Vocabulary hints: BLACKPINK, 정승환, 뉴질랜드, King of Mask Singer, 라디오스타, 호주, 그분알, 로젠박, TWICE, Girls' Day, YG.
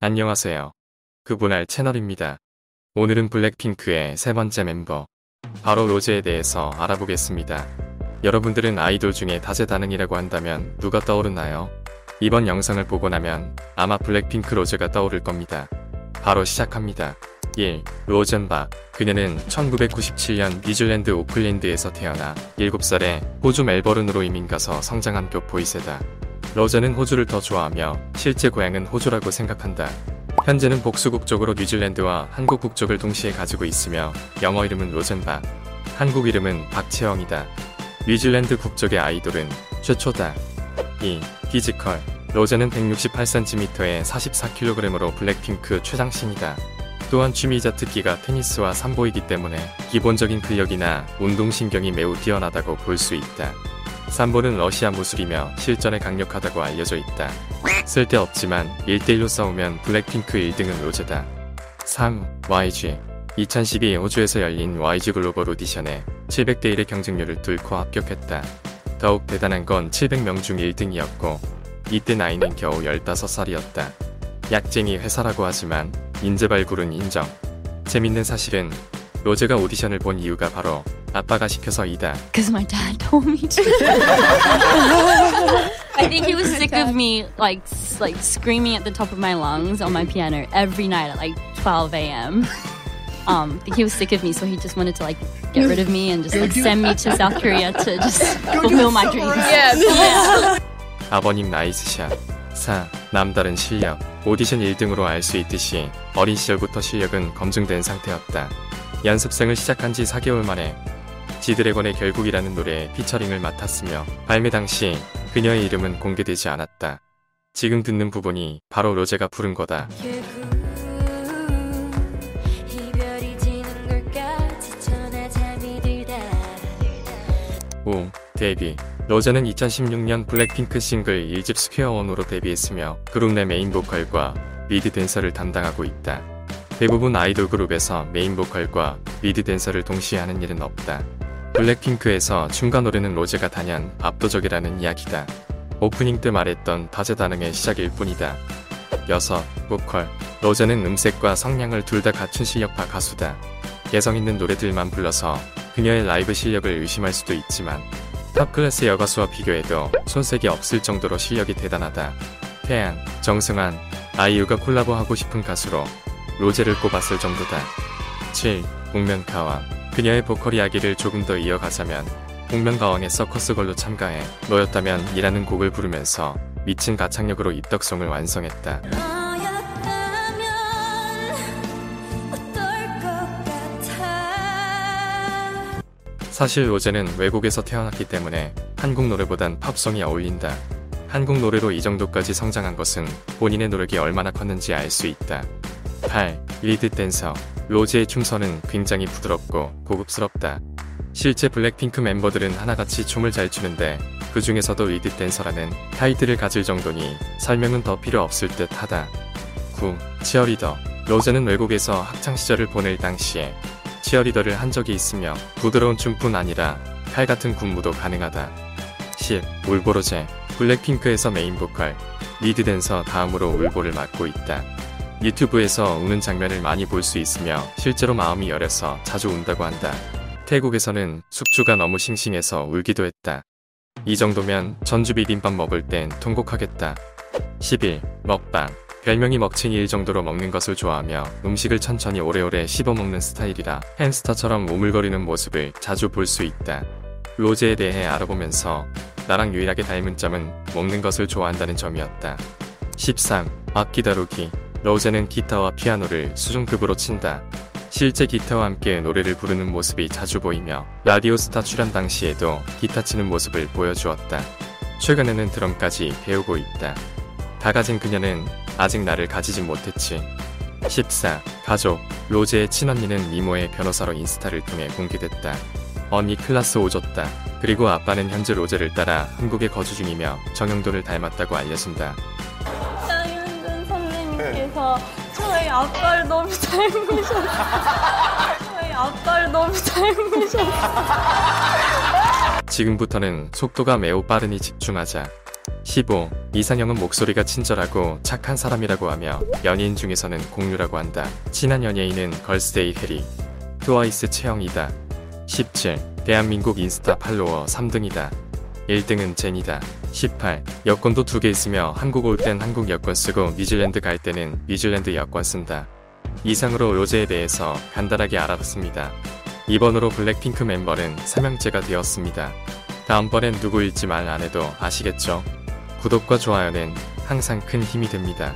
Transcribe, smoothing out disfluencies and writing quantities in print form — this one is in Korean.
안녕하세요. 그분알 채널입니다. 오늘은 블랙핑크의 세 번째 멤버 바로 로제에 대해서 알아보겠습니다. 여러분들은 아이돌 중에 다재다능이라고 한다면 누가 떠오르나요? 이번 영상을 보고 나면 아마 블랙핑크 로제가 떠오를 겁니다. 바로 시작합니다. 1. 로젠박. 그녀는 1997년 뉴질랜드 오클랜드에서 태어나 7살에 호주 멜버른으로 이민가서 성장한 교포이세다. 로제는 호주를 더 좋아하며 실제 고향은 호주라고 생각한다. 현재는 복수국 쪽으로 뉴질랜드와 한국 국적을 동시에 가지고 있으며 영어 이름은 로젠박, 한국 이름은 박채영이다. 뉴질랜드 국적의 아이돌은 최초다. 2. 피지컬. 로제는 168cm에 44kg으로 블랙핑크 최장신이다. 또한 취미이자 특기가 테니스와 삼보이기 때문에 기본적인 근력이나 운동신경이 매우 뛰어나다고 볼 수 있다. 삼보는 러시아 무술이며 실전에 강력하다고 알려져 있다. 쓸데없지만 1대1로 싸우면 블랙핑크 1등은 로제다. 3. YG. 2012 호주에서 열린 YG 글로벌 오디션에 700대1의 경쟁률을 뚫고 합격했다. 더욱 대단한 건 700명 중 1등이었고 이때 나이는 겨우 15살이었다. 약쟁이 회사라고 하지만 인재발굴은 인정. 재밌는 사실은 로제가 오디션을 본 이유가 바로 아빠가 시켜서이다. Because my dad told me to. I think he was sick of me like screaming at the top of my lungs on my piano every night at like 12 a.m. He was sick of me, so he just wanted to like get rid of me and just like send me to South Korea to just fulfill my dreams. Yeah. 아버님 나이스샷. 4. 남다른 실력. 오디션 1등으로 알 수 있듯이 어린 시절부터 실력은 검증된 상태였다. 연습생을 시작한 지 4개월 만에 지드래곤의 결국이라는 노래에 피처링을 맡았으며 발매 당시 그녀의 이름은 공개되지 않았다. 지금 듣는 부분이 바로 로제가 부른 거다. 데뷔. 로제는 2016년 블랙핑크 싱글 1집 스퀘어원으로 데뷔했으며 그룹 내 메인 보컬과 리드 댄서를 담당하고 있다. 대부분 아이돌 그룹에서 메인 보컬과 리드 댄서를 동시에 하는 일은 없다. 블랙핑크에서 춤과 노래는 로제가 단연 압도적이라는 이야기다. 오프닝 때 말했던 다재다능의 시작일 뿐이다. 6. 보컬. 로제는 음색과 성량을 둘 다 갖춘 실력파 가수다. 개성있는 노래들만 불러서 그녀의 라이브 실력을 의심할 수도 있지만 탑클래스 여가수와 비교해도 손색이 없을 정도로 실력이 대단하다. 태양. 정승환. 아이유가 콜라보하고 싶은 가수로 로제를 꼽았을 정도다. 7. 복면가왕. 그녀의 보컬 이야기를 조금 더 이어가자면 복면가왕의 서커스걸로 참가해 너였다면 이라는 곡을 부르면서 미친 가창력으로 입덕송을 완성했다. 사실 로제는 외국에서 태어났기 때문에 한국 노래보단 팝송이 어울린다. 한국 노래로 이 정도까지 성장한 것은 본인의 노력이 얼마나 컸는지 알 수 있다. 8. 리드 댄서. 로제의 춤선은 굉장히 부드럽고 고급스럽다. 실제 블랙핑크 멤버들은 하나같이 춤을 잘 추는데 그 중에서도 리드 댄서라는 타이틀을 가질 정도니 설명은 더 필요 없을 듯 하다. 9. 치어리더. 로제는 외국에서 학창시절을 보낼 당시에 치어리더를 한 적이 있으며 부드러운 춤뿐 아니라 칼같은 군무도 가능하다. 10. 울보로제. 블랙핑크에서 메인 보컬, 리드 댄서 다음으로 울보를 맡고 있다. 유튜브에서 우는 장면을 많이 볼 수 있으며 실제로 마음이 여려서 자주 운다고 한다. 태국에서는 숙주가 너무 싱싱해서 울기도 했다. 이 정도면 전주 비빔밥 먹을 땐 통곡하겠다. 11. 먹방. 별명이 먹칭이일 정도로 먹는 것을 좋아하며 음식을 천천히 오래오래 씹어먹는 스타일이라 햄스터처럼 오물거리는 모습을 자주 볼 수 있다. 로제에 대해 알아보면서 나랑 유일하게 닮은 점은 먹는 것을 좋아한다는 점이었다. 13. 악기 다루기. 로제는 기타와 피아노를 수준급으로 친다. 실제 기타와 함께 노래를 부르는 모습이 자주 보이며 라디오스타 출연 당시에도 기타 치는 모습을 보여주었다. 최근에는 드럼까지 배우고 있다. 다 가진 그녀는 아직 나를 가지지 못했지. 14. 가족. 로제의 친언니는 미모의 변호사로 인스타를 통해 공개됐다. 언니 클라스 오졌다. 그리고 아빠는 현재 로제를 따라 한국에 거주 중이며 정형돈을 닮았다고 알려진다. 저희 아빠를 너무 닮으셨어요. 저희 아빠를 너무 닮으셨어요. 지금부터는 속도가 매우 빠르니 집중하자. 15. 이상형은 목소리가 친절하고 착한 사람이라고 하며 연예인 중에서는 공유라고 한다. 친한 연예인은 걸스데이 해리, 트와이스 채영이다. 17. 대한민국 인스타 팔로워 3등이다. 1등은 제니다. 18. 여권도 2개 있으며 한국 올 땐 한국 여권 쓰고 뉴질랜드 갈 때는 뉴질랜드 여권 쓴다. 이상으로 로제에 대해서 간단하게 알아봤습니다. 이번으로 블랙핑크 멤버는 3명째가 되었습니다. 다음번엔 누구일지 말 안 해도 아시겠죠? 구독과 좋아요는 항상 큰 힘이 됩니다.